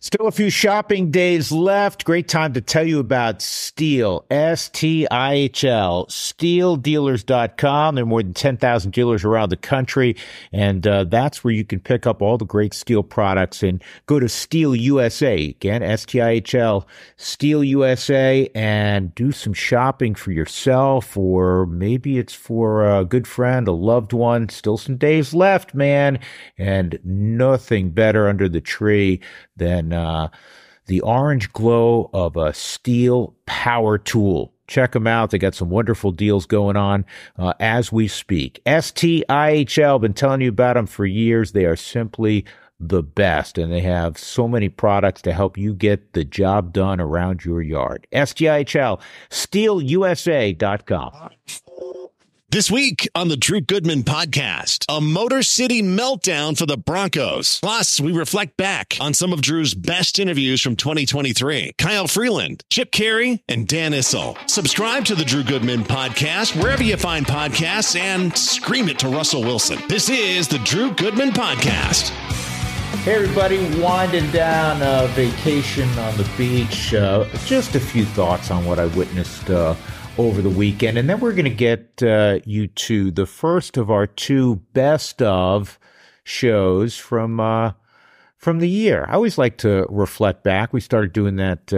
Still a few shopping days left. Great time to tell you about Stihl, S-T-I-H-L, StihlDealers.com. There are more than 10,000 dealers around the country, and that's where you can pick up all the great Stihl products. And go to StihlUSA, again, S-T-I-H-L, StihlUSA, and do some shopping for yourself, or maybe it's for a good friend, a loved one. Still some days left, man, and nothing better under the tree than the orange glow of a Stihl power tool. Check them out. They got some wonderful deals going on as we speak. STIHL, been telling you about them for years. They are simply the best, and they have so many products to help you get the job done around your yard. STIHL, StihlUSA.com. This week on the Drew Goodman Podcast, a Motor City meltdown for the Broncos. Plus, we reflect back on some of Drew's best interviews from 2023. Kyle Freeland, Chip Carey, and Dan Issel. Subscribe to the Drew Goodman Podcast wherever you find podcasts and scream it to Russell Wilson. This is the Drew Goodman Podcast. Hey, everybody, winding down a vacation on the beach. Just a few thoughts on what I witnessed over the weekend. And then we're going to get you to the first of our two best of shows from the year. I always like to reflect back. We started doing that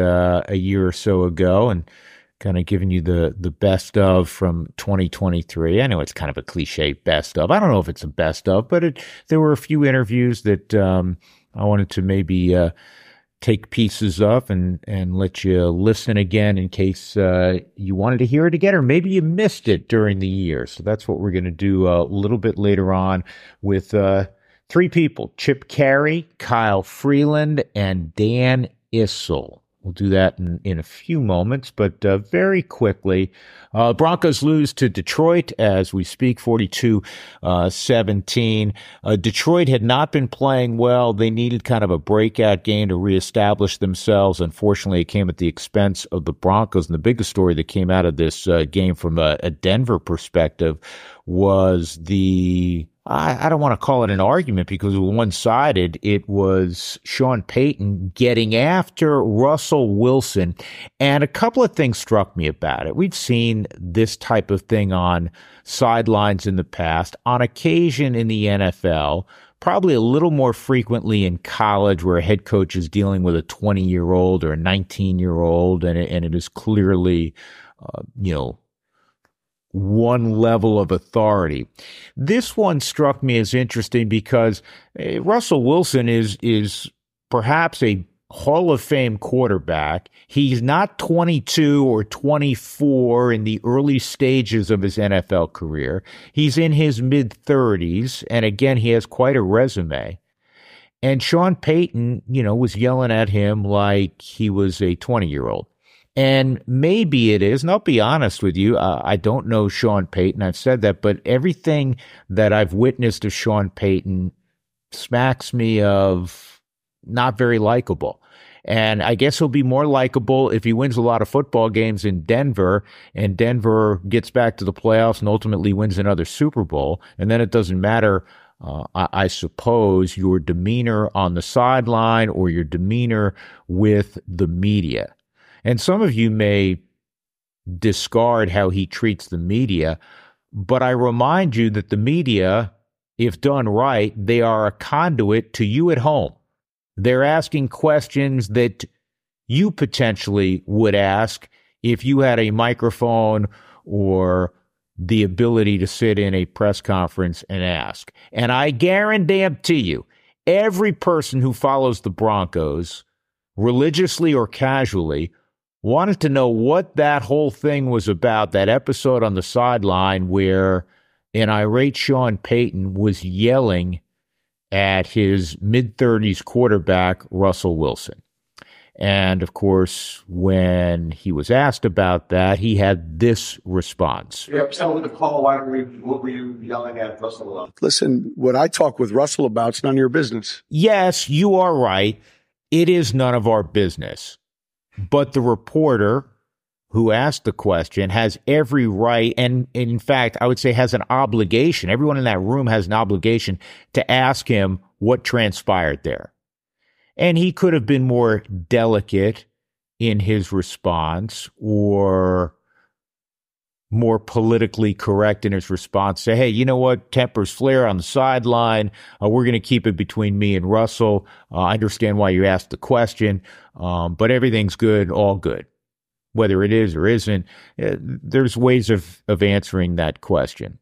a year or so ago, and kind of giving you the best of from 2023. I know it's kind of a cliche best of. I don't know if it's a best of, but there were a few interviews that I wanted to maybe take pieces up and let you listen again in case you wanted to hear it again, or maybe you missed it during the year. So that's what we're going to do a little bit later on with three people, Chip Carey, Kyle Freeland, and Dan Issel. We'll do that in a few moments, but very quickly, Broncos lose to Detroit as we speak, 42-17. Detroit had not been playing well. They needed kind of a breakout game to reestablish themselves. Unfortunately, it came at the expense of the Broncos. And the biggest story that came out of this game from a Denver perspective was the... I don't want to call it an argument because it was one-sided. It was Sean Payton getting after Russell Wilson. And a couple of things struck me about it. We've seen this type of thing on sidelines in the past, on occasion in the NFL, probably a little more frequently in college where a head coach is dealing with a 20-year-old or a 19-year-old, and it is clearly, one level of authority. This one struck me as interesting because Russell Wilson is perhaps a Hall of Fame quarterback. He's not 22 or 24 in the early stages of his NFL career. He's in his mid-30s, and again, he has quite a resume. And Sean Payton, was yelling at him like he was a 20-year-old. And maybe it is, and I'll be honest with you, I don't know Sean Payton, I've said that, but everything that I've witnessed of Sean Payton smacks me of not very likable. And I guess he'll be more likable if he wins a lot of football games in Denver, and Denver gets back to the playoffs and ultimately wins another Super Bowl, and then it doesn't matter, I suppose, your demeanor on the sideline or your demeanor with the media. And some of you may discard how he treats the media, but I remind you that the media, if done right, they are a conduit to you at home. They're asking questions that you potentially would ask if you had a microphone or the ability to sit in a press conference and ask. And I guarantee you, every person who follows the Broncos, religiously or casually, wanted to know what that whole thing was about, that episode on the sideline where an irate Sean Payton was yelling at his mid-30s quarterback, Russell Wilson. And, of course, when he was asked about that, he had this response. You're upset with the call. What were you yelling at Russell about? Listen, what I talk with Russell about is none of your business. Yes, you are right. It is none of our business. But the reporter who asked the question has every right, and in fact, I would say has an obligation. Everyone in that room has an obligation to ask him what transpired there. And he could have been more delicate in his response or more politically correct in his response. Say, hey, you know what? Tempers flare on the sideline. We're going to keep it between me and Russell. I understand why you asked the question, but everything's good, all good. Whether it is or isn't, there's ways of answering that question.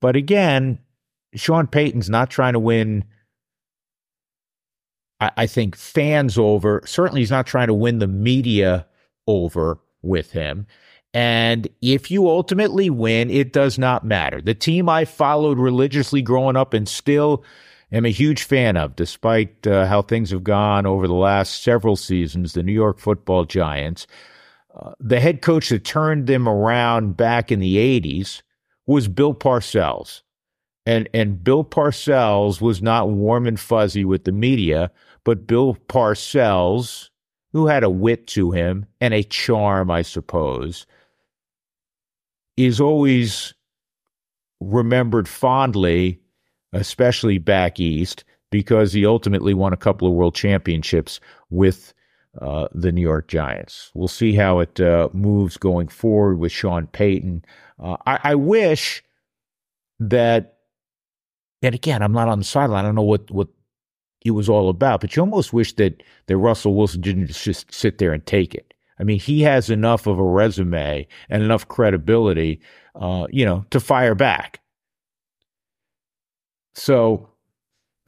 But again, Sean Payton's not trying to win, I think, fans over. Certainly he's not trying to win the media over with him. And if you ultimately win, it does not matter. The team I followed religiously growing up and still am a huge fan of, despite how things have gone over the last several seasons, the New York Football Giants, the head coach that turned them around back in the 80s was Bill Parcells. And Bill Parcells was not warm and fuzzy with the media, but Bill Parcells, who had a wit to him and a charm, I suppose, is always remembered fondly, especially back east, because he ultimately won a couple of world championships with the New York Giants. We'll see how it moves going forward with Sean Payton. I wish that, and again, I'm not on the sideline. I don't know what it was all about, but you almost wish that Russell Wilson didn't just sit there and take it. I mean, he has enough of a resume and enough credibility, to fire back. So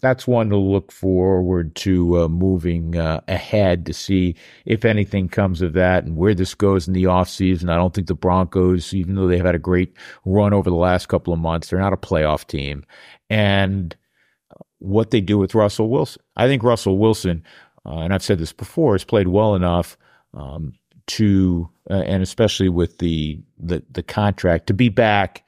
that's one to look forward to moving ahead to see if anything comes of that and where this goes in the offseason. I don't think the Broncos, even though they've had a great run over the last couple of months, they're not a playoff team. And what they do with Russell Wilson. I think Russell Wilson, and I've said this before, has played well enough and especially with the contract, to be back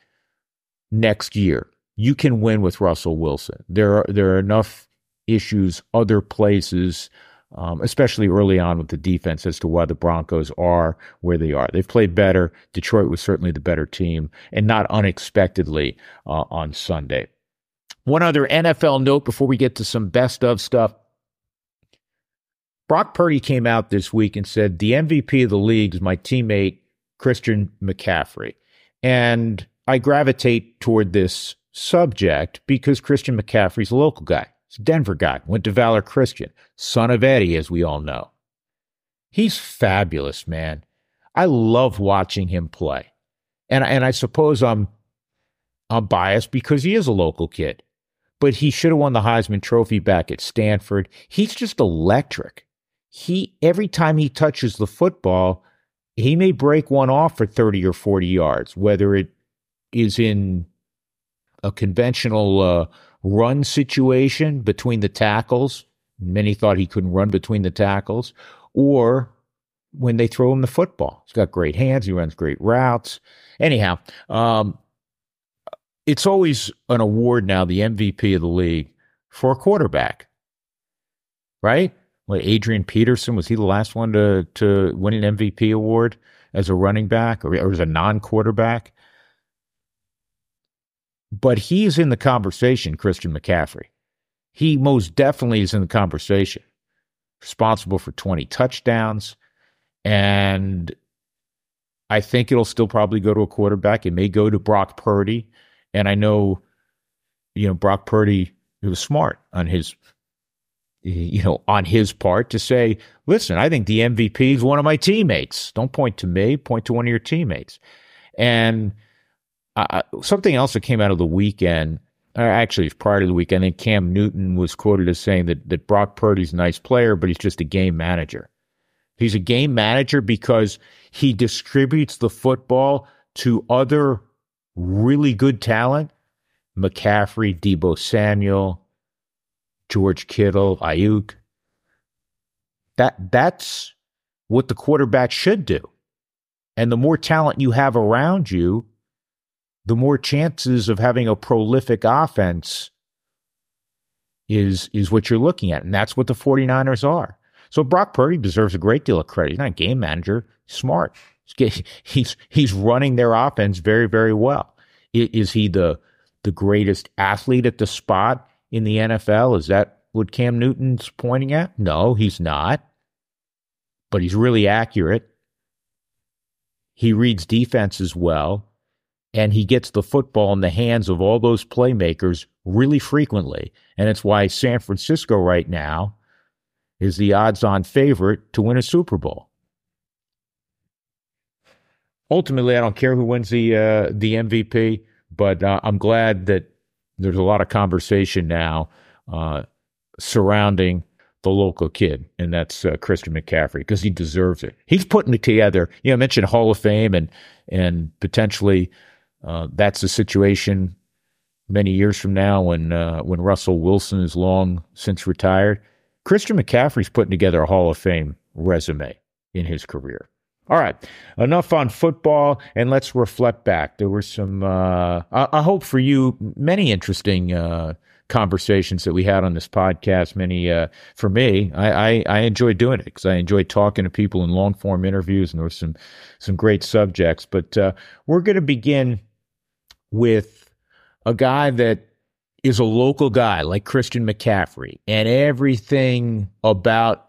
next year. You can win with Russell Wilson. There are enough issues other places, especially early on with the defense, as to why the Broncos are where they are. They've played better. Detroit was certainly the better team, and not unexpectedly on Sunday. One other NFL note before we get to some best of stuff. Brock Purdy came out this week and said, the MVP of the league is my teammate, Christian McCaffrey. And I gravitate toward this subject because Christian McCaffrey's a local guy. He's a Denver guy, went to Valor Christian, son of Eddie, as we all know. He's fabulous, man. I love watching him play. And I suppose I'm biased because he is a local kid, but he should have won the Heisman Trophy back at Stanford. He's just electric. Every time he touches the football, he may break one off for 30 or 40 yards, whether it is in a conventional run situation between the tackles. Many thought he couldn't run between the tackles, or when they throw him the football. He's got great hands. He runs great routes. Anyhow, it's always an award now, the MVP of the league, for a quarterback, right? Like Adrian Peterson, was he the last one to win an MVP award as a running back or as a non-quarterback? But he's in the conversation, Christian McCaffrey. He most definitely is in the conversation. Responsible for 20 touchdowns, and I think it'll still probably go to a quarterback. It may go to Brock Purdy. And I know, Brock Purdy, it was smart on his, on his part to say, listen, I think the MVP is one of my teammates. Don't point to me, point to one of your teammates. And something else that came out of the weekend, or actually it's prior to the weekend, I think Cam Newton was quoted as saying that Brock Purdy's a nice player, but he's just a game manager. He's a game manager because he distributes the football to other really good talent, McCaffrey, Debo Samuel, George Kittle, Ayuk. That's what the quarterback should do. And the more talent you have around you, the more chances of having a prolific offense is what you're looking at. And that's what the 49ers are. So Brock Purdy deserves a great deal of credit. He's not a game manager. He's smart. He's running their offense very, very well. Is he the greatest athlete at the spot in the NFL? Is that what Cam Newton's pointing at? No, he's not. But he's really accurate. He reads defenses well, and he gets the football in the hands of all those playmakers really frequently. And it's why San Francisco right now is the odds-on favorite to win a Super Bowl. Ultimately, I don't care who wins the MVP, but I'm glad that there's a lot of conversation now surrounding the local kid, and that's Christian McCaffrey, because he deserves it. He's putting it together. You know, I mentioned Hall of Fame, and potentially that's the situation many years from now when Russell Wilson is long since retired. Christian McCaffrey's putting together a Hall of Fame resume in his career. All right, enough on football, and let's reflect back. There were some, I hope for you, many interesting conversations that we had on this podcast. Many, for me, I enjoy doing it because I enjoy talking to people in long-form interviews, and there were some great subjects. But we're going to begin with a guy that is a local guy like Christian McCaffrey, and everything about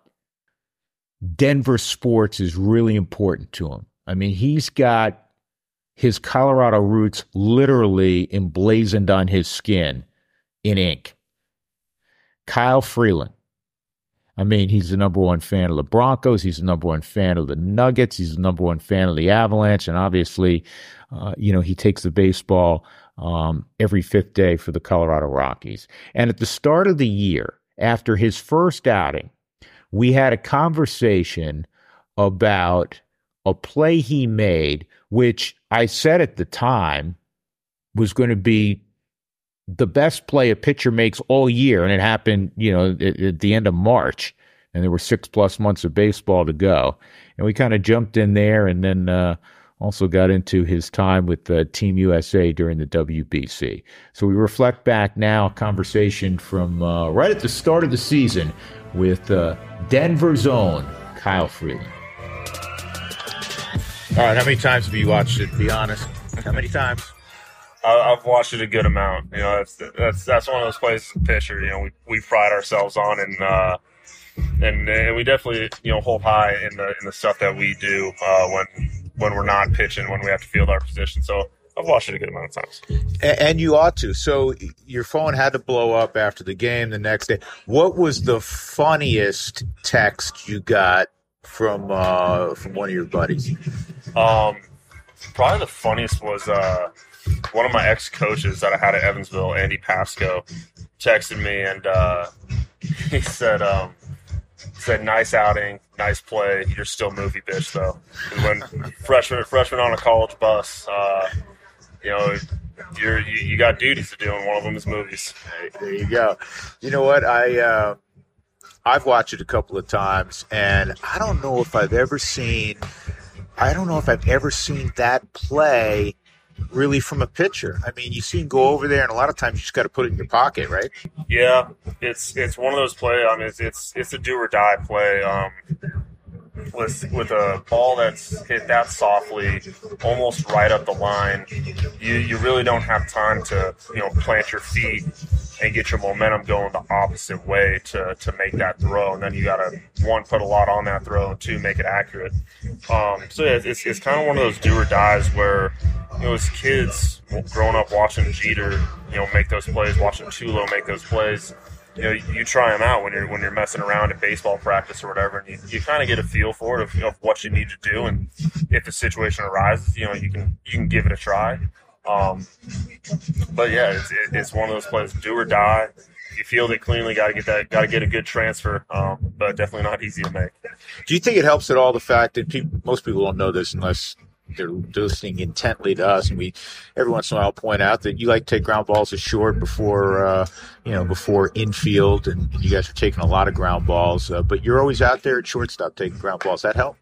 Denver sports is really important to him. I mean, he's got his Colorado roots literally emblazoned on his skin in ink. Kyle Freeland. I mean, he's the number one fan of the Broncos. He's the number one fan of the Nuggets. He's the number one fan of the Avalanche. And obviously, he takes the baseball every fifth day for the Colorado Rockies. And at the start of the year, after his first outing, we had a conversation about a play he made, which I said at the time was going to be the best play a pitcher makes all year. And it happened, at the end of March, and there were 6+ months of baseball to go. And we kind of jumped in there, and then also got into his time with Team USA during the WBC. So we reflect back now, a conversation from right at the start of the season with Denver's own Kyle Freeland. All right, how many times have you watched it? Be honest. How many times? I've watched it a good amount. That's one of those plays as a pitcher. We pride ourselves on, and we definitely hold high in the stuff that we do when we're not pitching, when we have to field our position. So I've watched it a good amount of times. And you ought to. So your phone had to blow up after the game the next day. What was the funniest text you got from one of your buddies? Probably the funniest was one of my ex-coaches that I had at Evansville, Andy Pasco, texted me, and he said, nice outing, nice play. You're still movie bitch, though. When freshman on a college bus, you got duties to do, and one of them is movies. There you go. You know what? I've watched it a couple of times, and I don't know if I've ever seen that play really from a pitcher. I mean, you see him go over there, and a lot of times you just got to put it in your pocket, right? Yeah, it's one of those plays. I mean, it's a do or die play. With a ball that's hit that softly, almost right up the line, you really don't have time to plant your feet and get your momentum going the opposite way to make that throw. And then you got to, one, put a lot on that throw, and two, make it accurate. It's kind of one of those do or dies where, as kids growing up watching Jeter, make those plays, watching Tulo make those plays. You try them out when you're messing around at baseball practice or whatever, and you kind of get a feel for it of what you need to do, and if the situation arises, you can give it a try. But yeah, it's one of those plays, do or die. If you field it cleanly, got to get a good transfer, but definitely not easy to make. Do you think it helps at all the fact that most people don't know this unless they're listening intently to us, and we every once in a while point out that you like to take ground balls to short before infield, and you guys are taking a lot of ground balls, but you're always out there at shortstop taking ground balls. That help?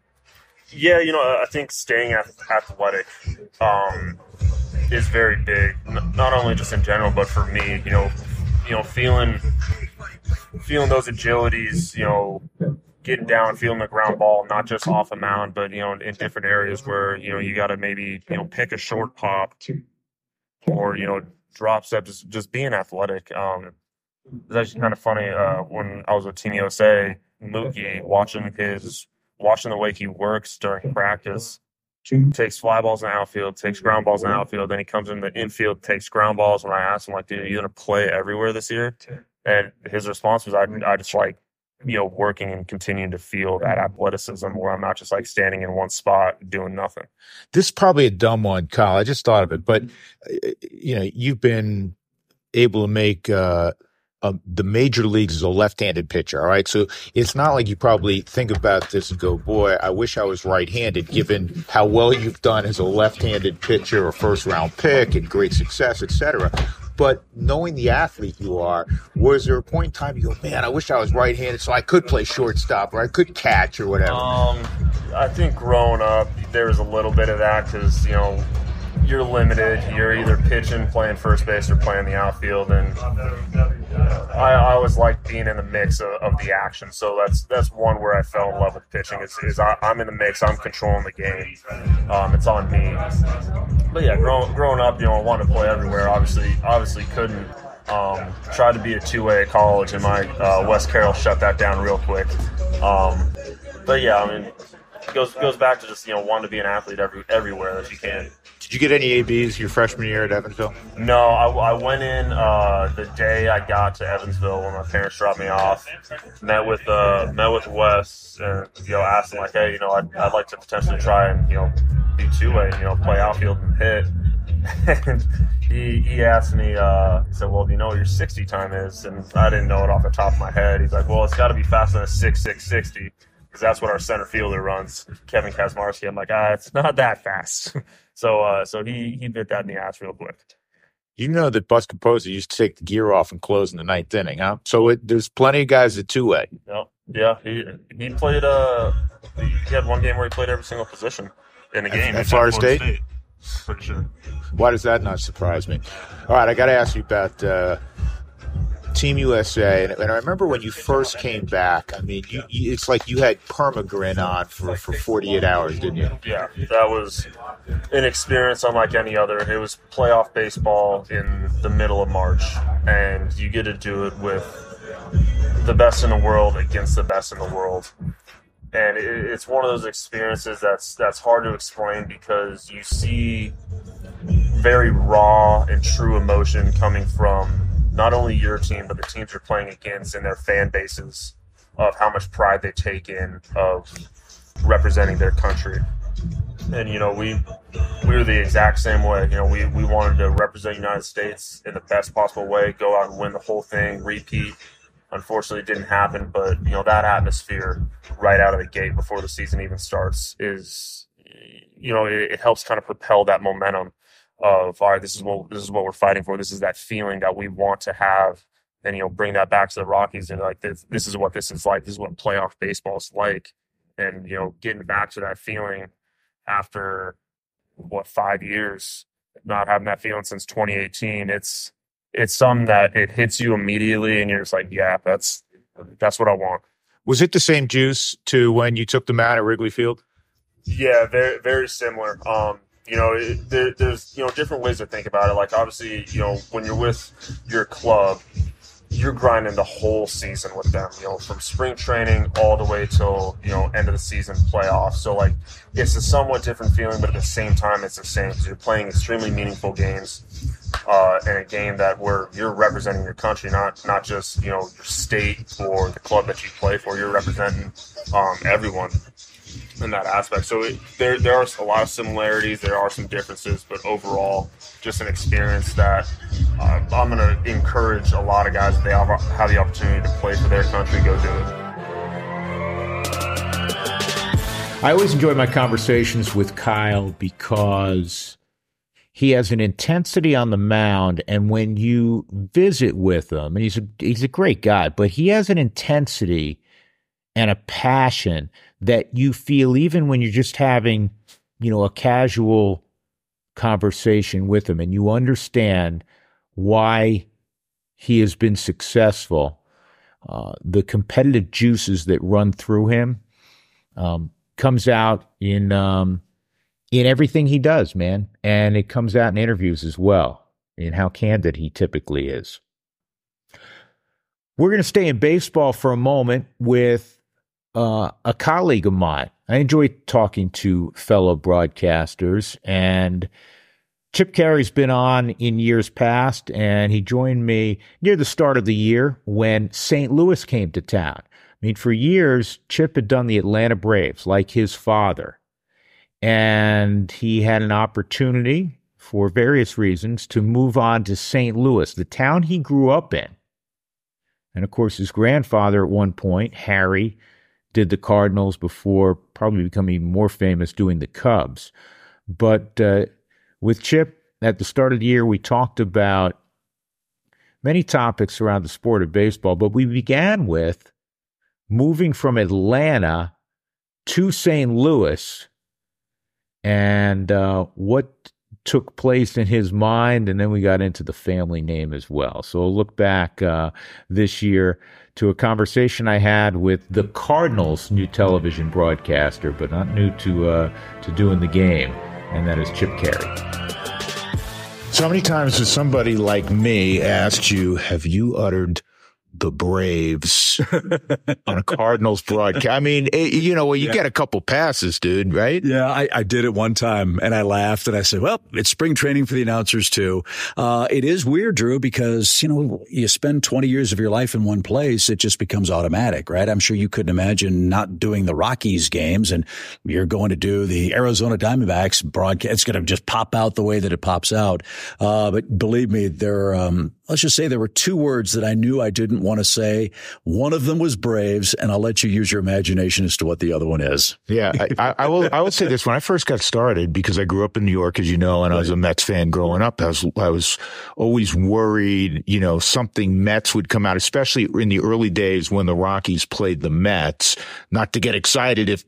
Yeah, I think staying athletic is very big, not only just in general, but for me, feeling those agilities, getting down, feeling the ground ball, not just off the mound, but, in different areas where, you got to maybe, pick a short pop or, drop steps, just being athletic. It's actually kind of funny when I was with Team USA, Mookie, watching the way he works during practice. Takes fly balls in the outfield, takes ground balls in the outfield, then he comes in the infield, takes ground balls. And I asked him, like, dude, are you going to play everywhere this year? And his response was, I just like, you know, working and continuing to feel that athleticism where I'm not just like standing in one spot doing nothing. This is probably a dumb one, Kyle. I just thought of it. But, you know, you've been able to make the major leagues as a left-handed pitcher, all right? So it's not like you probably think about this and go, boy, I wish I was right-handed, given how well you've done as a left-handed pitcher or first-round pick and great success, et cetera. But knowing the athlete you are, was there a point in time you go, man, I wish I was right-handed so I could play shortstop or I could catch or whatever? I think growing up, there was a little bit of that because, you know, you're limited. You're either pitching, playing first base, or playing the outfield. And I always like being in the mix of the action. So that's one where I fell in love with pitching. I'm in the mix. I'm controlling the game. It's on me. But yeah, growing up, you know, I wanted to play everywhere. Obviously couldn't. Tried to be a two-way at college, and my West Carroll shut that down real quick. But yeah, I mean, it goes back to just, you know, wanting to be an athlete everywhere that you can. Did you get any ABs your freshman year at Evansville? No, I went in the day I got to Evansville when my parents dropped me off. Met with Wes and, you know, asked him like, hey, you know, I'd like to potentially try and, you know, do two-way and, you know, play outfield and hit. And he asked me, he said, well, do you know what your 60 time is? And I didn't know it off the top of my head. He's like, well, it's got to be faster than a 6.60. Because that's what our center fielder runs, Kevin Kazmarski. I'm like, it's not that fast. So he bit that in the ass real quick. You know that Bus Composer used to take the gear off and close in the ninth inning, huh? So there's plenty of guys at two-way. Yep. Yeah, he played he had one game where he played every single position in the game. At Florida State? Pretty sure. Why does that not surprise me? All right, I got to ask you about Team USA, and I remember when you first came back, I mean, you it's like you had permagrin on for 48 hours, didn't you? Yeah, that was an experience unlike any other. It was playoff baseball in the middle of March, and you get to do it with the best in the world against the best in the world. And it's one of those experiences that's hard to explain because you see very raw and true emotion coming from not only your team, but the teams you're playing against and their fan bases, of how much pride they take in of representing their country. And, you know, we were the exact same way. You know, we wanted to represent the United States in the best possible way, go out and win the whole thing, repeat. Unfortunately, it didn't happen. But, you know, that atmosphere right out of the gate before the season even starts is, you know, it helps kind of propel that momentum of, all right, this is what we're fighting for. This is that feeling that we want to have, and, you know, bring that back to the Rockies and like this is what this is like. This is what playoff baseball is like, and, you know, getting back to that feeling after 5 years, not having that feeling since 2018. It's something that it hits you immediately, and you're just like, yeah, that's what I want. Was it the same juice to when you took them out at Wrigley Field? Yeah, very very similar. You know, there's, you know, different ways to think about it. Like, obviously, you know, when you're with your club, you're grinding the whole season with them, you know, from spring training all the way till, you know, end of the season playoffs. So, like, it's a somewhat different feeling, but at the same time, it's the same. So you're playing extremely meaningful games in a game that where you're representing your country, not just, you know, your state or the club that you play for. You're representing everyone in that aspect. So there are a lot of similarities, there are some differences, but overall just an experience that I'm going to encourage a lot of guys, if they have the opportunity to play for their country, go do it. I always enjoy my conversations with Kyle because he has an intensity on the mound, and when you visit with him, and he's a great guy, but he has an intensity and a passion that you feel even when you're just having, you know, a casual conversation with him, and you understand why he has been successful, the competitive juices that run through him comes out in everything he does, man. And it comes out in interviews as well, in how candid he typically is. We're going to stay in baseball for a moment with a colleague of mine. I enjoy talking to fellow broadcasters, and Chip Carey's been on in years past, and he joined me near the start of the year when St. Louis came to town. I mean, for years, Chip had done the Atlanta Braves like his father, and he had an opportunity for various reasons to move on to St. Louis, the town he grew up in. And, of course, his grandfather at one point, Harry, did the Cardinals before probably becoming more famous doing the Cubs. But with Chip, at the start of the year, we talked about many topics around the sport of baseball, but we began with moving from Atlanta to St. Louis and what took place in his mind, and then we got into the family name as well. So I'll look back this year to a conversation I had with the Cardinals' new television broadcaster, but not new to doing the game, and that is Chip Carey. So how many times has somebody like me asked you, have you uttered the Braves on a Cardinals broadcast? I mean, you get a couple passes, dude, right? Yeah, I did it one time, and I laughed, and I said, well, it's spring training for the announcers, too. It is weird, Drew, because, you spend 20 years of your life in one place, it just becomes automatic, right? I'm sure you couldn't imagine not doing the Rockies games, and you're going to do the Arizona Diamondbacks broadcast. It's going to just pop out the way that it pops out. But believe me, let's just say there were two words that I knew I didn't want to say. One of them was Braves, and I'll let you use your imagination as to what the other one is. Yeah, I will say this. When I first got started, because I grew up in New York, as you know, and I was a Mets fan growing up, I was always worried, something Mets would come out, especially in the early days when the Rockies played the Mets, not to get excited if,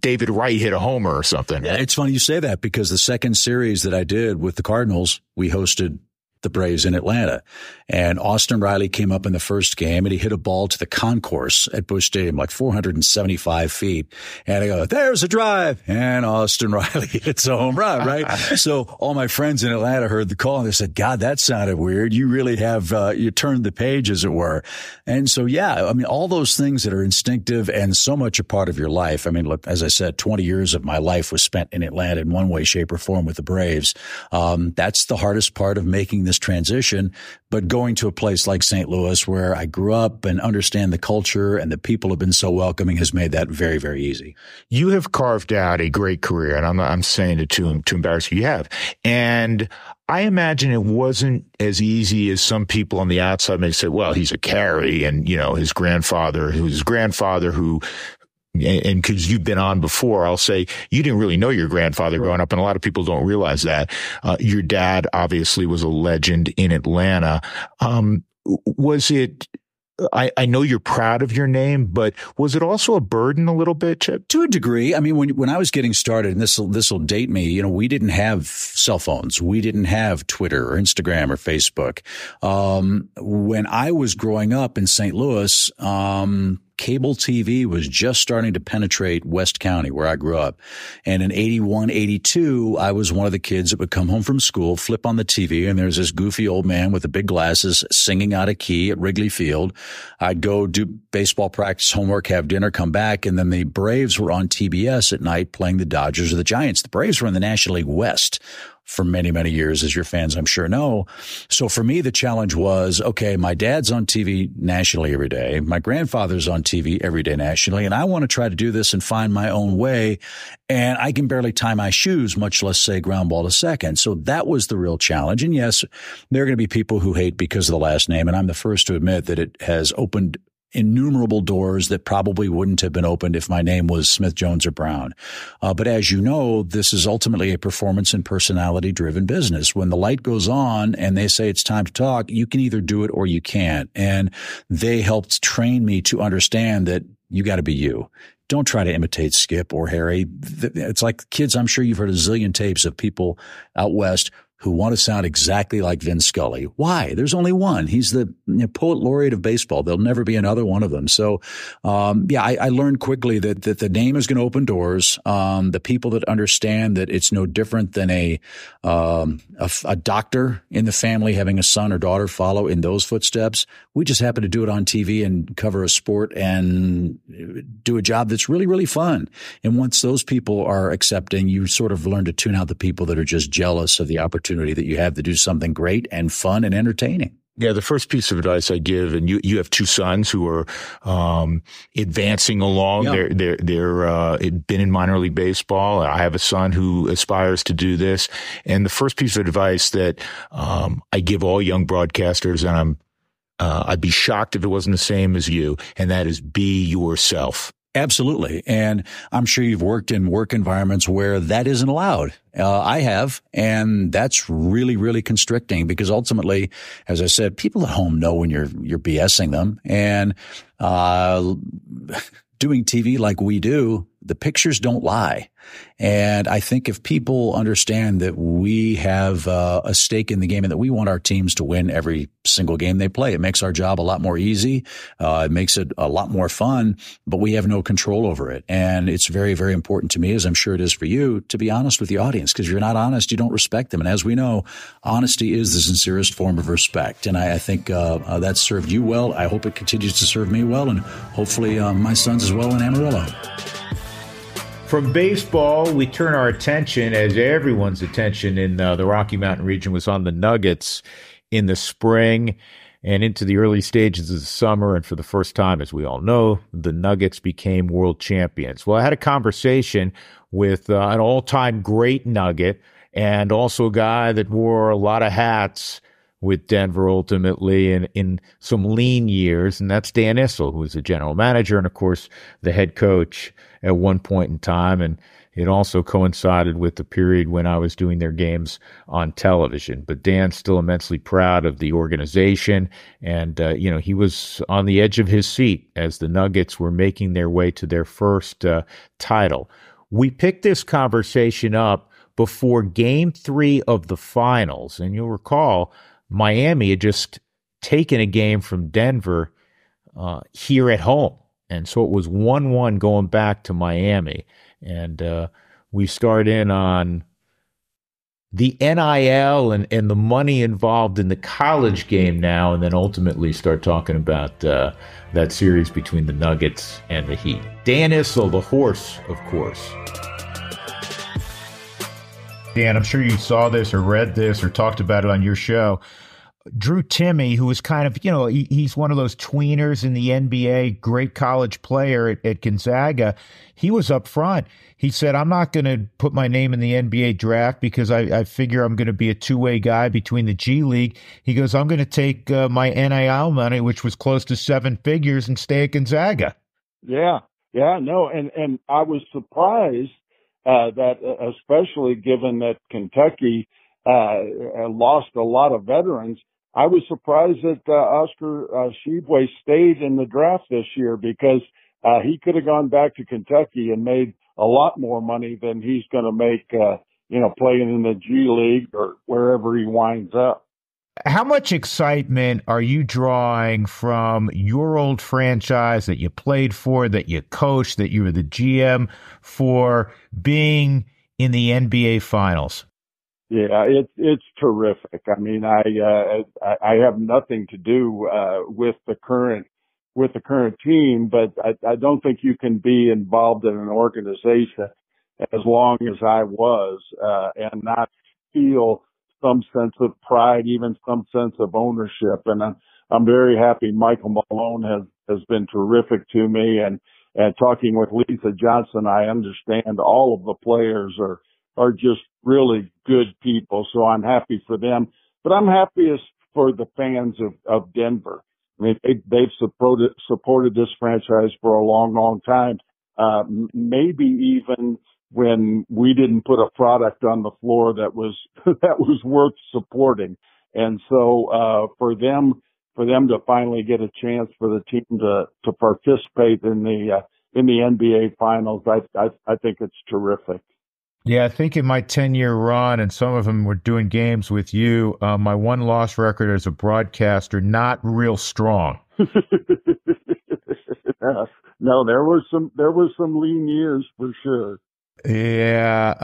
David Wright hit a homer or something. Yeah, it's funny you say that, because the second series that I did with the Cardinals, we hosted the Braves in Atlanta. And Austin Riley came up in the first game, and he hit a ball to the concourse at Busch Stadium, like 475 feet. And I go, there's a drive. And Austin Riley hits a home run, right? So all my friends in Atlanta heard the call, and they said, God, that sounded weird. You really have, you turned the page, as it were. And so, yeah, I mean, all those things that are instinctive and so much a part of your life. I mean, look, as I said, 20 years of my life was spent in Atlanta in one way, shape, or form with the Braves. That's the hardest part of making this transition, but going to a place like St. Louis, where I grew up and understand the culture and the people have been so welcoming, has made that very, very easy. You have carved out a great career, and I'm saying it to embarrass you. You have, and I imagine it wasn't as easy as some people on the outside may say. Well, he's a Carey, and his grandfather who. And because you've been on before, I'll say you didn't really know your grandfather growing up, and a lot of people don't realize that. Your dad obviously was a legend in Atlanta. I know you're proud of your name, but was it also a burden a little bit, Chip? To a degree. I mean, when I was getting started, and this will date me, we didn't have cell phones. We didn't have Twitter or Instagram or Facebook. When I was growing up in St. Louis, cable TV was just starting to penetrate West County, where I grew up. And in 81, 82, I was one of the kids that would come home from school, flip on the TV, and there's this goofy old man with the big glasses singing out of key at Wrigley Field. I'd go do baseball practice, homework, have dinner, come back, and then the Braves were on TBS at night playing the Dodgers or the Giants. The Braves were in the National League West for many, many years, as your fans, I'm sure, know. So for me, the challenge was, okay, my dad's on TV nationally every day. My grandfather's on TV every day nationally. And I want to try to do this and find my own way. And I can barely tie my shoes, much less say ground ball to second. So that was the real challenge. And yes, there are going to be people who hate because of the last name. And I'm the first to admit that it has opened innumerable doors that probably wouldn't have been opened if my name was Smith, Jones, or Brown. But as you know, this is ultimately a performance and personality-driven business. When the light goes on and they say it's time to talk, you can either do it or you can't. And they helped train me to understand that you got to be you. Don't try to imitate Skip or Harry. It's like kids, I'm sure you've heard a zillion tapes of people out West who want to sound exactly like Vin Scully. Why? There's only one. He's the poet laureate of baseball. There'll never be another one of them. So, I learned quickly that the name is going to open doors. The people that understand that it's no different than a doctor in the family having a son or daughter follow in those footsteps. We just happen to do it on TV and cover a sport and do a job that's really, really fun. And once those people are accepting, you sort of learn to tune out the people that are just jealous of the opportunity that you have to do something great and fun and entertaining. Yeah, the first piece of advice I give, and you have two sons who are advancing along. Yeah. They're been in minor league baseball. I have a son who aspires to do this. And the first piece of advice that I give all young broadcasters, and I'd be shocked if it wasn't the same as you, and that is be yourself. Absolutely. And I'm sure you've worked in work environments where that isn't allowed. I have. And that's really, really constricting because ultimately, as I said, people at home know when you're BSing them. And doing TV like we do, the pictures don't lie. And I think if people understand that we have a stake in the game and that we want our teams to win every single game they play, it makes our job a lot more easy. It makes it a lot more fun, but we have no control over it. And it's very, very important to me, as I'm sure it is for you, to be honest with the audience, because if you're not honest, you don't respect them. And as we know, honesty is the sincerest form of respect. And I think that's served you well. I hope it continues to serve me well, and hopefully my sons as well in Amarillo. From baseball, we turn our attention, as everyone's attention in the Rocky Mountain region was on the Nuggets in the spring and into the early stages of the summer. And for the first time, as we all know, the Nuggets became world champions. Well, I had a conversation with an all-time great Nugget and also a guy that wore a lot of hats with Denver ultimately and in some lean years, and that's Dan Issel, who is the general manager and, of course, the head coach at one point in time, and it also coincided with the period when I was doing their games on television. But Dan's still immensely proud of the organization, and he was on the edge of his seat as the Nuggets were making their way to their first title. We picked this conversation up before Game 3 of the finals, and you'll recall Miami had just taken a game from Denver here at home. And so it was 1-1 going back to Miami. And we start in on the NIL and the money involved in the college game now, and then ultimately start talking about that series between the Nuggets and the Heat. Dan Issel, the horse, of course. Dan, I'm sure you saw this or read this or talked about it on your show. Drew Timme, who was kind of, he's one of those tweeners in the NBA, great college player at Gonzaga. He was up front. He said, I'm not going to put my name in the NBA draft because I figure I'm going to be a two-way guy between the G League. He goes, I'm going to take my NIL money, which was close to seven figures, and stay at Gonzaga. Yeah, no. And I was surprised that, especially given that Kentucky lost a lot of veterans, I was surprised that Oscar Tshiebwe stayed in the draft this year because he could have gone back to Kentucky and made a lot more money than he's going to make, playing in the G League or wherever he winds up. How much excitement are you drawing from your old franchise that you played for, that you coached, that you were the GM for, being in the NBA Finals? Yeah, it's terrific. I mean, I have nothing to do with the current team, but I don't think you can be involved in an organization as long as I was and not feel some sense of pride, even some sense of ownership. And I'm very happy. Michael Malone has been terrific to me, and talking with Lisa Johnson, I understand all of the players are just really good people. So I'm happy for them, but I'm happiest for the fans of Denver. I mean, they've supported this franchise for a long, long time. Maybe even when we didn't put a product on the floor that was worth supporting. And so, for them to finally get a chance for the team to participate in the NBA Finals, I think it's terrific. Yeah, I think in my 10-year run, and some of them were doing games with you, my one-loss record as a broadcaster, not real strong. No, there was some lean years for sure. Yeah,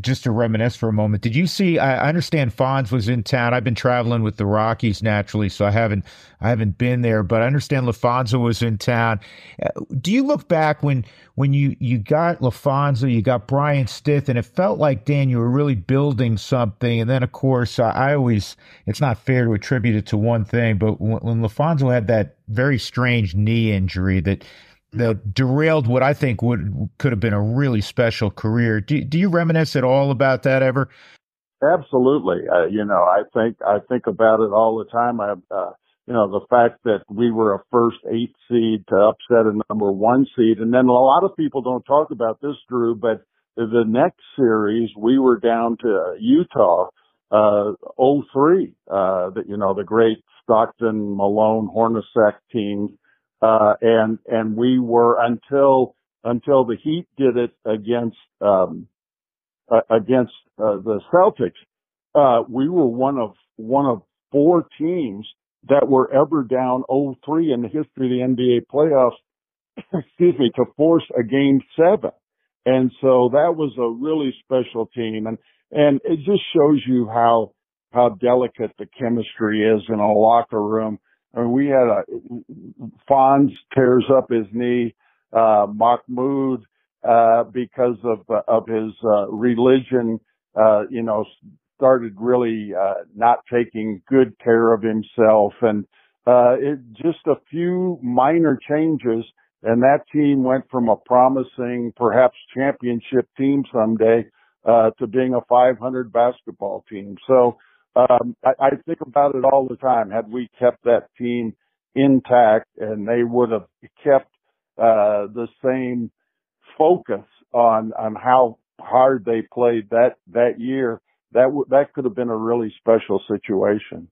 just to reminisce for a moment, did you see? I understand Fonz was in town. I've been traveling with the Rockies naturally, so I haven't been there. But I understand LaPhonso was in town. Do you look back when you got LaPhonso, you got Brian Stith, and it felt like, Dan, you were really building something? And then, of course, it's not fair to attribute it to one thing, but when LaPhonso had that very strange knee injury that derailed what I think could have been a really special career. Do you reminisce at all about that ever? Absolutely. I think about it all the time. The fact that we were a first 8 seed to upset a number 1 seed, and then a lot of people don't talk about this, Drew, but the next series we were down to Utah, 03. The great Stockton, Malone, Hornacek team. And we were until the Heat did it against the Celtics. We were one of 4 teams that were ever down 0-3 in the history of the NBA playoffs, to force a Game 7. And so that was a really special team. And it just shows you how delicate the chemistry is in a locker room. I mean, we had Fonz tears up his knee, Mahmoud, because of his, religion, started really, not taking good care of himself. And, it just a few minor changes. And that team went from a promising, perhaps championship team someday, to being a 500 basketball team. So, I think about it all the time. Had we kept that team intact, and they would have kept the same focus on how hard they played that year, that could have been a really special situation.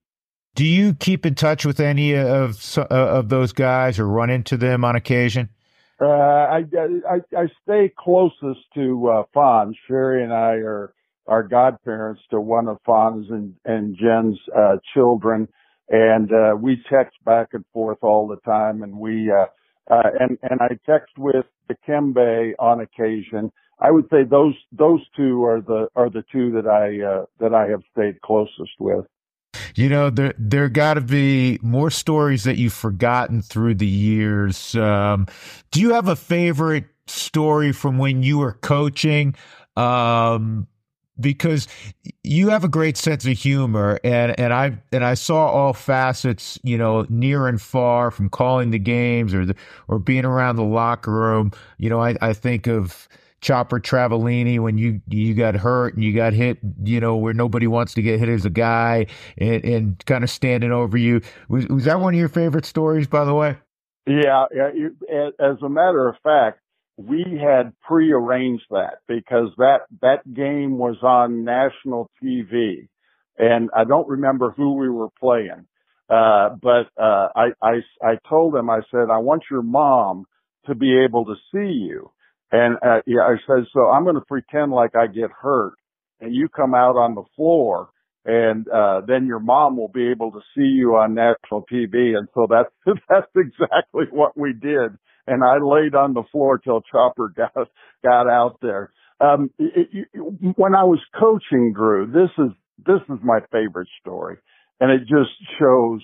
Do you keep in touch with any of those guys or run into them on occasion? I stay closest to Fonz. Sherry and I are godparents to one of Fonz and Jen's children, and we text back and forth all the time. And we and I text with Dikembe on occasion. I would say those two are the two that I have stayed closest with. You know, there got to be more stories that you've forgotten through the years. Do you have a favorite story from when you were coaching? Because you have a great sense of humor, and I saw all facets, near and far, from calling the games or being around the locker room. I think of Chopper Travolini when you got hurt and you got hit, where nobody wants to get hit as a guy, and kind of standing over you. Was that one of your favorite stories, by the way? Yeah. As a matter of fact, we had prearranged that because that game was on national TV, and I don't remember who we were playing. But I told him, I said, I want your mom to be able to see you. And, I said, so I'm going to pretend like I get hurt and you come out on the floor, and, then your mom will be able to see you on national TV. And so that's exactly what we did. And I laid on the floor till Chopper got out there. When I was coaching, Drew, this is my favorite story, and it just shows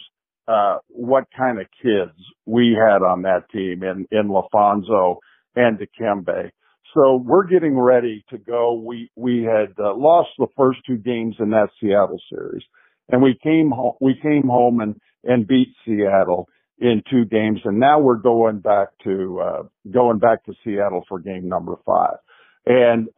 what kind of kids we had on that team in LaPhonso and Dikembe. So we're getting ready to go. We had lost the first 2 games in that Seattle series, and we came home and beat Seattle in 2 games, and now we're going back to Seattle for game number 5. And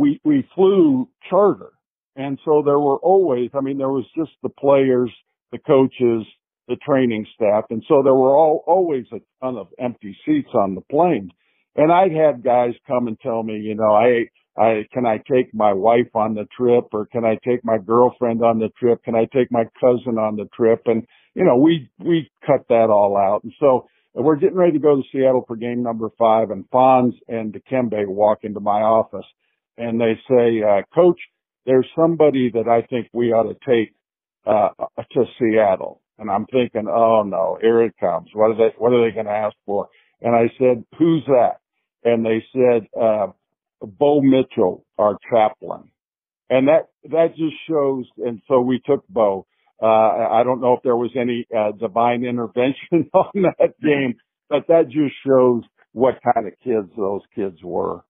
we flew charter, and so there were always, there was just the players, the coaches, the training staff, and so there were always a ton of empty seats on the plane. And I'd had guys come and tell me, can I take my wife on the trip, or can I take my girlfriend on the trip? Can I take my cousin on the trip? And we cut that all out. And so And we're getting ready to go to Seattle for game number 5, and Fonz and Dikembe walk into my office, and they say, Coach, there's somebody that I think we ought to take to Seattle. And I'm thinking, oh, no, here it comes. What are they going to ask for? And I said, who's that? And they said, Bo Mitchell, our chaplain. And that just shows, and so we took Bo. I don't know if there was any divine intervention on that game, but that just shows what kind of kids those kids were.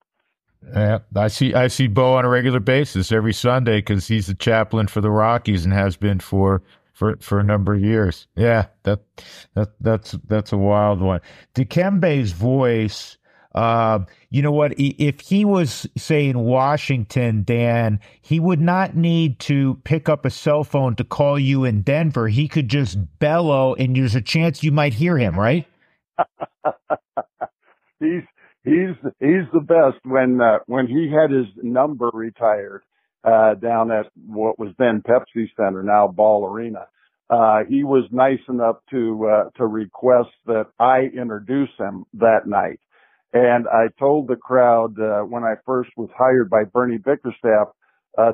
Yeah, I see Bo on a regular basis every Sunday because he's the chaplain for the Rockies and has been for a number of years. Yeah, that's a wild one. Dikembe's voice. You know what? If he was, say, in Washington, Dan, he would not need to pick up a cell phone to call you in Denver. He could just bellow, and there's a chance you might hear him, right? he's the best. When he had his number retired down at what was then Pepsi Center, now Ball Arena, he was nice enough to request that I introduce him that night. And I told the crowd when I first was hired by Bernie Bickerstaff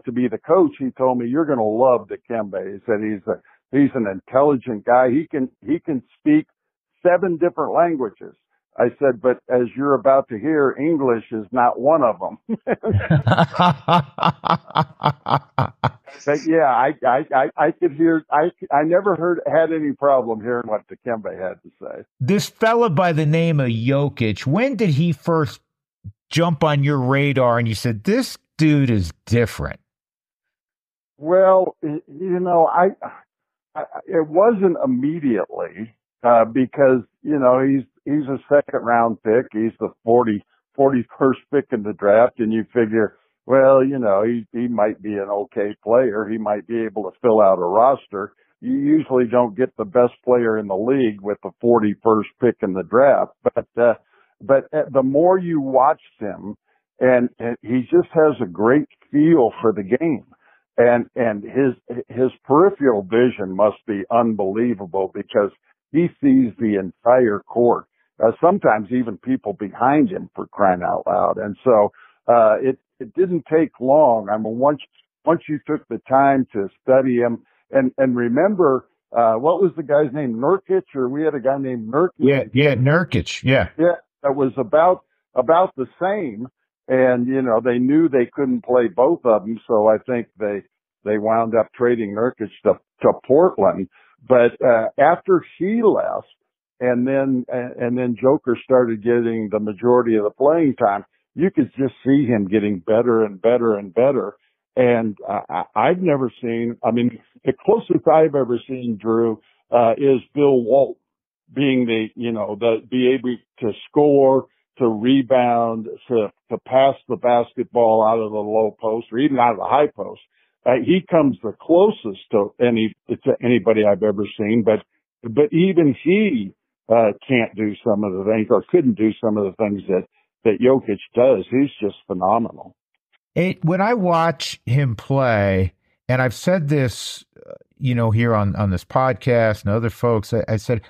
to be the coach, he told me, you're going to love Dikembe. He said he's an intelligent guy. He can speak 7 different languages. I said, but as you're about to hear, English is not one of them. But yeah, I could hear. I never had any problem hearing what Dikembe had to say. This fella by the name of Jokic, when did he first jump on your radar? And you said, this dude is different. Well, you know, I it wasn't immediately. Because, you know, he's a second-round pick. He's the 41st pick in the draft, and you figure, well, you know, he might be an okay player. He might be able to fill out a roster. You usually don't get the best player in the league with the 41st pick in the draft. But the more you watched him, and he just has a great feel for the game. And his peripheral vision must be unbelievable because he sees the entire court, sometimes even people behind him, for crying out loud. And so it didn't take long. I mean, once you took the time to study him and remember, what was the guy's name, Nurkic? Or we had a guy named Nurkic. Yeah, Nurkic, yeah. Yeah, that was about the same. And, you know, they knew they couldn't play both of them, so I think they wound up trading Nurkic to Portland. But after he left, and then Joker started getting the majority of the playing time, you could just see him getting better and better and better. And I've never seen, I mean, the closest I've ever seen, Drew, is Bill Walton being be able to score, to rebound, to pass the basketball out of the low post or even out of the high post. He comes the closest to anybody I've ever seen, but even he can't do some of the things or couldn't do some of the things that Jokic does. He's just phenomenal. When I watch him play, and I've said this, you know, here on this podcast and other folks, I said,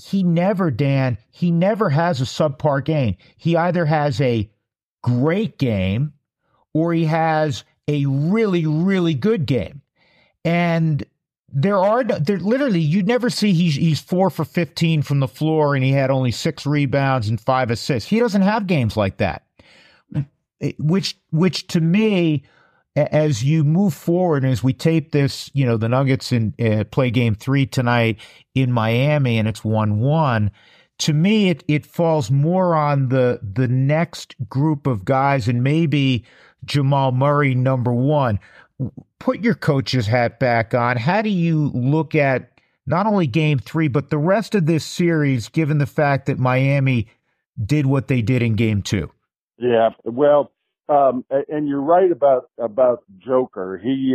he never has a subpar game. He either has a great game or he has a really, really good game. And literally, you'd never see he's 4 for 15 from the floor and he had only 6 rebounds and 5 assists. He doesn't have games like that, which to me, as you move forward, and as we tape this, you know, the Nuggets play game 3 tonight in Miami and it's 1-1. To me, it falls more on the next group of guys, and maybe Jamal Murray, number 1. Put your coach's hat back on. How do you look at not only game 3, but the rest of this series, given the fact that Miami did what they did in game 2? Yeah, well, and you're right about Joker. He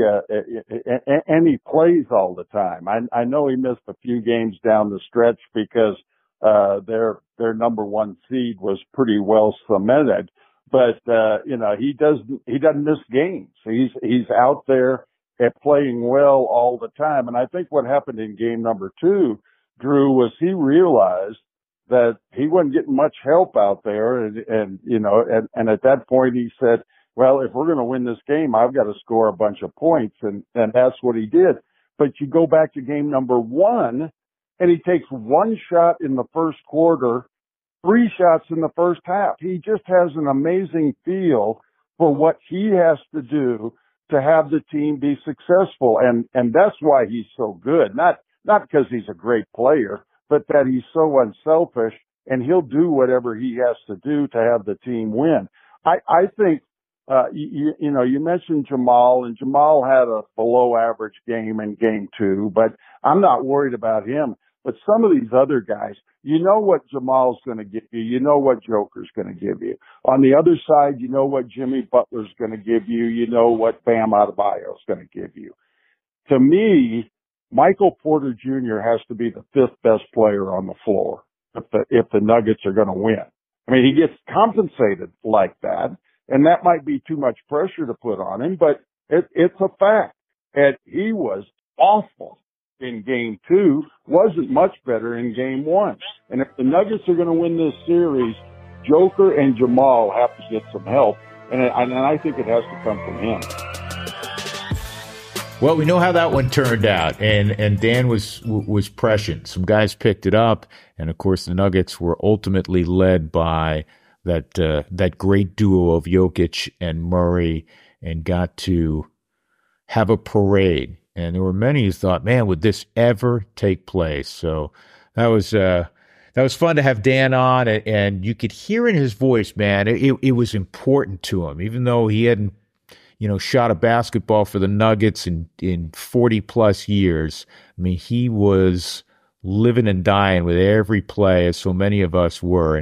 and he plays all the time. I know he missed a few games down the stretch because their number 1 seed was pretty well cemented. But, you know, he doesn't miss games. He's out there and playing well all the time. And I think what happened in game number 2, Drew, was he realized that he wasn't getting much help out there. And at that point he said, well, if we're going to win this game, I've got to score a bunch of points. And that's what he did. But you go back to game number one, and he takes one shot in the first quarter, three shots in the first half. He just has an amazing feel for what he has to do to have the team be successful. And that's why he's so good. Not because he's a great player, but that he's so unselfish, and he'll do whatever he has to do to have the team win. I think, you mentioned Jamal, and Jamal had a below average game in game two, but I'm not worried about him. But some of these other guys, you know what Jamal's going to give you. You know what Joker's going to give you. On the other side, you know what Jimmy Butler's going to give you. You know what Bam Adebayo's going to give you. To me, Michael Porter Jr. has to be the fifth best player on the floor if the Nuggets are going to win. I mean, he gets compensated like that, and that might be too much pressure to put on him, but it's a fact. And he was awful in game two, wasn't much better in game one. And if the Nuggets are going to win this series, Joker and Jamal have to get some help, and I think it has to come from him. Well, we know how that one turned out, and Dan was prescient. Some guys picked it up, and of course the Nuggets were ultimately led by that great duo of Jokic and Murray, and got to have a parade. And there were many who thought, "Man, would this ever take place?" So that was fun to have Dan on, and you could hear in his voice, man, it was important to him, even though he hadn't, shot a basketball for the Nuggets in 40 plus years. I mean, he was living and dying with every play, as so many of us were.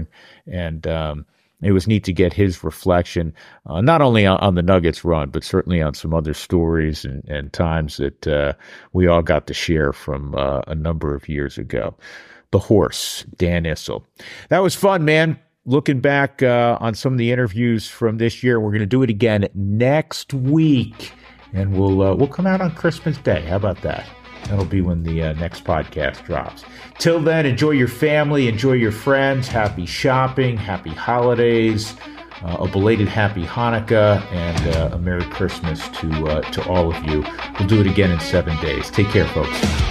And it was neat to get his reflection, not only on the Nuggets run, but certainly on some other stories and times that we all got to share from a number of years ago. The Horse, Dan Issel. That was fun, man. Looking back on some of the interviews from this year, we're going to do it again next week, and we'll come out on Christmas Day. How about that? That'll be when the next podcast drops. Till then, enjoy your family, enjoy your friends, happy shopping, happy holidays, a belated happy Hanukkah, and a Merry Christmas to all of you. We'll do it again in 7 days. Take care, folks.